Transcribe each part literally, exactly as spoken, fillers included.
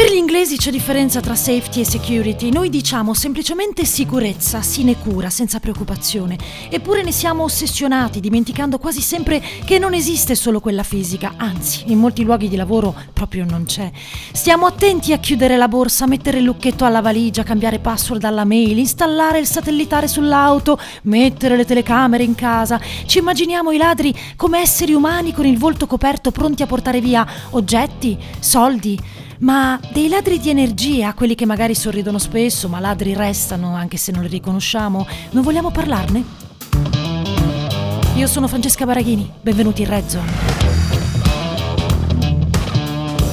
Per gli inglesi c'è differenza tra safety e security, noi diciamo semplicemente sicurezza, sinecura, senza preoccupazione. Eppure ne siamo ossessionati, dimenticando quasi sempre che non esiste solo quella fisica, anzi, in molti luoghi di lavoro proprio non c'è. Stiamo attenti a chiudere la borsa, mettere il lucchetto alla valigia, cambiare password alla mail, installare il satellitare sull'auto, mettere le telecamere in casa. Ci immaginiamo i ladri come esseri umani con il volto coperto, pronti a portare via oggetti, soldi. Ma dei ladri di energia, quelli che magari sorridono spesso, ma ladri restano anche se non li riconosciamo, non vogliamo parlarne? Io sono Francesca Baraghini, benvenuti in Red Zone.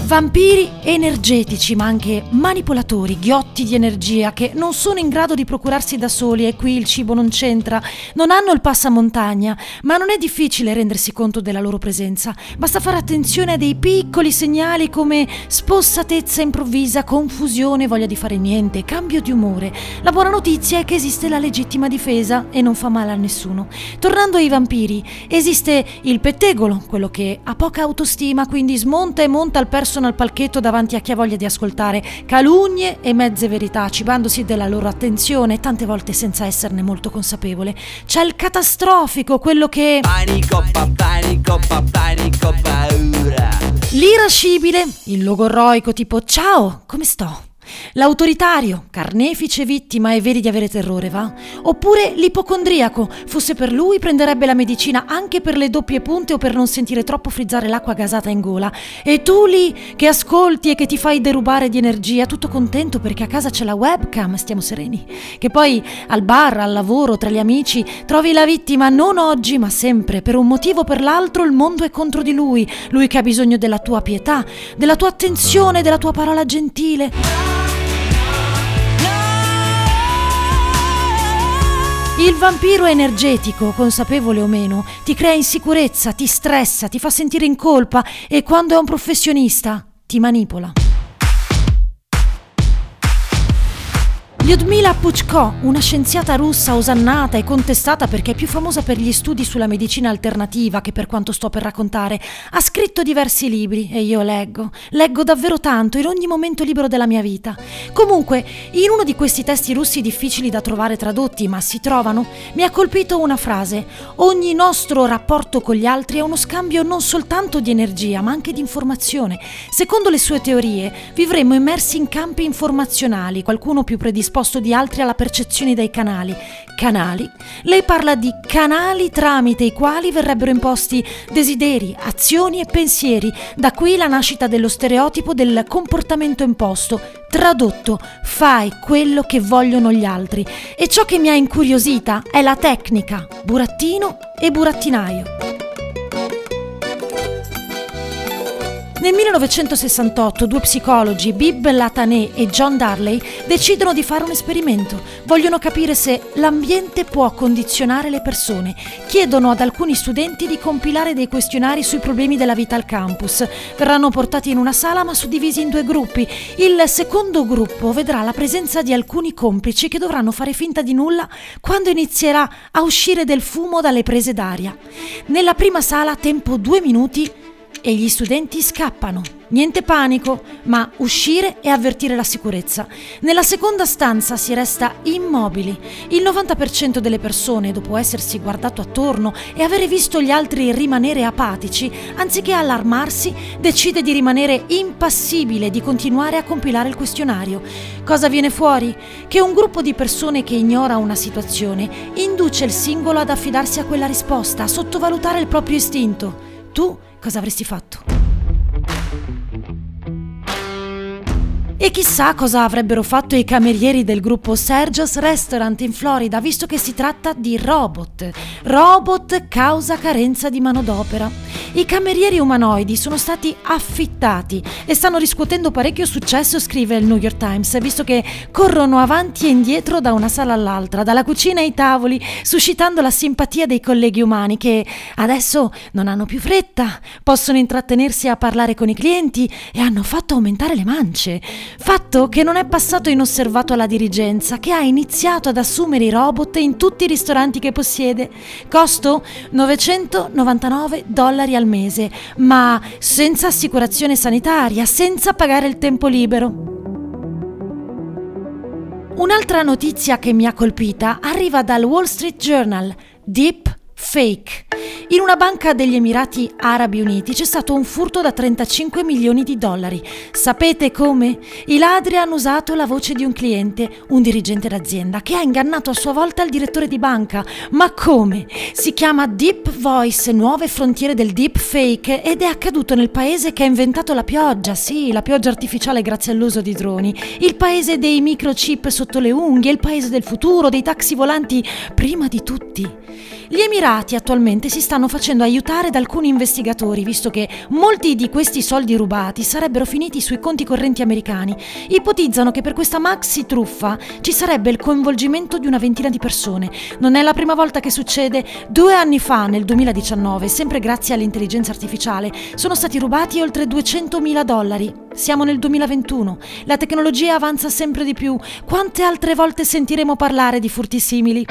Vampiri energetici, ma anche manipolatori, ghiotti di energia che non sono in grado di procurarsi da soli, e qui il cibo non c'entra, non hanno il passamontagna, ma non è difficile rendersi conto della loro presenza. Basta fare attenzione a dei piccoli segnali come spossatezza improvvisa, confusione, voglia di fare niente, cambio di umore. La buona notizia è che esiste la legittima difesa e non fa male a nessuno. Tornando ai vampiri, esiste il pettegolo, quello che ha poca autostima, quindi smonta e monta il personaggio al palchetto davanti a chi ha voglia di ascoltare calunnie e mezze verità, cibandosi della loro attenzione, tante volte senza esserne molto consapevole. C'è il catastrofico, quello che panico, pa, panico, pa, panico, paura. L'irascibile, il logorroico, tipo ciao, come sto? L'autoritario, carnefice, vittima e vedi di avere terrore, va? Oppure l'ipocondriaco, fosse per lui prenderebbe la medicina anche per le doppie punte o per non sentire troppo frizzare l'acqua gasata in gola. E tu lì che ascolti e che ti fai derubare di energia, tutto contento perché a casa c'è la webcam, stiamo sereni. Che poi al bar, al lavoro, tra gli amici trovi la vittima, non oggi ma sempre, per un motivo o per l'altro il mondo è contro di lui, lui che ha bisogno della tua pietà, della tua attenzione, della tua parola gentile. Il vampiro energetico, consapevole o meno, ti crea insicurezza, ti stressa, ti fa sentire in colpa e quando è un professionista ti manipola. Lyudmila Puško, una scienziata russa osannata e contestata perché è più famosa per gli studi sulla medicina alternativa che per quanto sto per raccontare, ha scritto diversi libri e io leggo, leggo davvero tanto in ogni momento libero della mia vita. Comunque, in uno di questi testi russi difficili da trovare tradotti, ma si trovano, mi ha colpito una frase: ogni nostro rapporto con gli altri è uno scambio non soltanto di energia, ma anche di informazione. Secondo le sue teorie, vivremmo immersi in campi informazionali, qualcuno più predisposto di altri alla percezione dei canali. Canali? Lei parla di canali tramite i quali verrebbero imposti desideri, azioni e pensieri. Da qui la nascita dello stereotipo del comportamento imposto. Tradotto, fai quello che vogliono gli altri. E ciò che mi ha incuriosita è la tecnica burattino e burattinaio. Nel millenovecentosessantotto due psicologi, Bibb Latané e John Darley, decidono di fare un esperimento. Vogliono capire se l'ambiente può condizionare le persone. Chiedono ad alcuni studenti di compilare dei questionari sui problemi della vita al campus. Verranno portati in una sala ma suddivisi in due gruppi. Il secondo gruppo vedrà la presenza di alcuni complici che dovranno fare finta di nulla quando inizierà a uscire del fumo dalle prese d'aria. Nella prima sala, tempo due minuti, e gli studenti scappano. Niente panico, ma uscire e avvertire la sicurezza. Nella seconda stanza si resta immobili. Il novanta per cento delle persone, dopo essersi guardato attorno e avere visto gli altri rimanere apatici, anziché allarmarsi, decide di rimanere impassibile, di continuare a compilare il questionario. Cosa viene fuori? Che un gruppo di persone che ignora una situazione induce il singolo ad affidarsi a quella risposta, a sottovalutare il proprio istinto. Tu cosa avresti fatto? E chissà cosa avrebbero fatto i camerieri del gruppo Sergio's Restaurant in Florida, visto che si tratta di robot. Robot causa carenza di manodopera. I camerieri umanoidi sono stati affittati e stanno riscuotendo parecchio successo, scrive il New York Times, visto che corrono avanti e indietro da una sala all'altra, dalla cucina ai tavoli, suscitando la simpatia dei colleghi umani che adesso non hanno più fretta, possono intrattenersi a parlare con i clienti e hanno fatto aumentare le mance. Fatto che non è passato inosservato alla dirigenza, che ha iniziato ad assumere i robot in tutti i ristoranti che possiede. Costo novecentonovantanove dollari al mese, ma senza assicurazione sanitaria, senza pagare il tempo libero. Un'altra notizia che mi ha colpita arriva dal Wall Street Journal, Deep Fake. In una banca degli Emirati Arabi Uniti c'è stato un furto da trentacinque milioni di dollari. Sapete come? I ladri hanno usato la voce di un cliente, un dirigente d'azienda, che ha ingannato a sua volta il direttore di banca. Ma come? Si chiama Deep Voice, nuove frontiere del deep fake, ed è accaduto nel paese che ha inventato la pioggia, sì, la pioggia artificiale grazie all'uso di droni, il paese dei microchip sotto le unghie, il paese del futuro, dei taxi volanti, prima di tutti. Gli Emirati attualmente si stanno facendo aiutare da alcuni investigatori, visto che molti di questi soldi rubati sarebbero finiti sui conti correnti americani. Ipotizzano che per questa maxi truffa ci sarebbe il coinvolgimento di una ventina di persone. Non è la prima volta che succede. Due anni fa, nel duemiladiciannove, sempre grazie all'intelligenza artificiale, sono stati rubati oltre duecentomila dollari. Siamo nel duemilaventuno, la tecnologia avanza sempre di più. Quante altre volte sentiremo parlare di furti simili?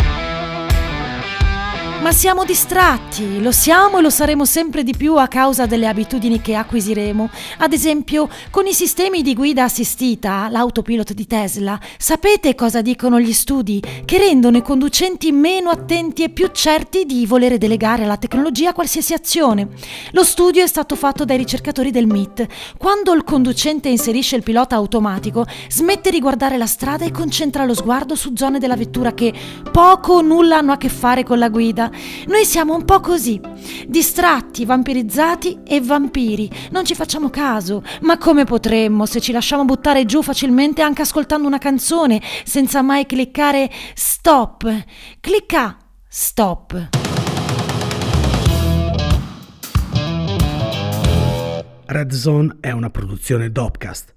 Ma siamo distratti, lo siamo e lo saremo sempre di più a causa delle abitudini che acquisiremo. Ad esempio, con i sistemi di guida assistita, l'autopilot di Tesla, sapete cosa dicono gli studi? Che rendono i conducenti meno attenti e più certi di volere delegare alla tecnologia qualsiasi azione. Lo studio è stato fatto dai ricercatori del M I T. Quando il conducente inserisce il pilota automatico, smette di guardare la strada e concentra lo sguardo su zone della vettura che poco o nulla hanno a che fare con la guida. Noi siamo un po' così, distratti, vampirizzati e vampiri, non ci facciamo caso, ma come potremmo se ci lasciamo buttare giù facilmente anche ascoltando una canzone senza mai cliccare stop? Clicca stop. Red Zone è una produzione Dopcast.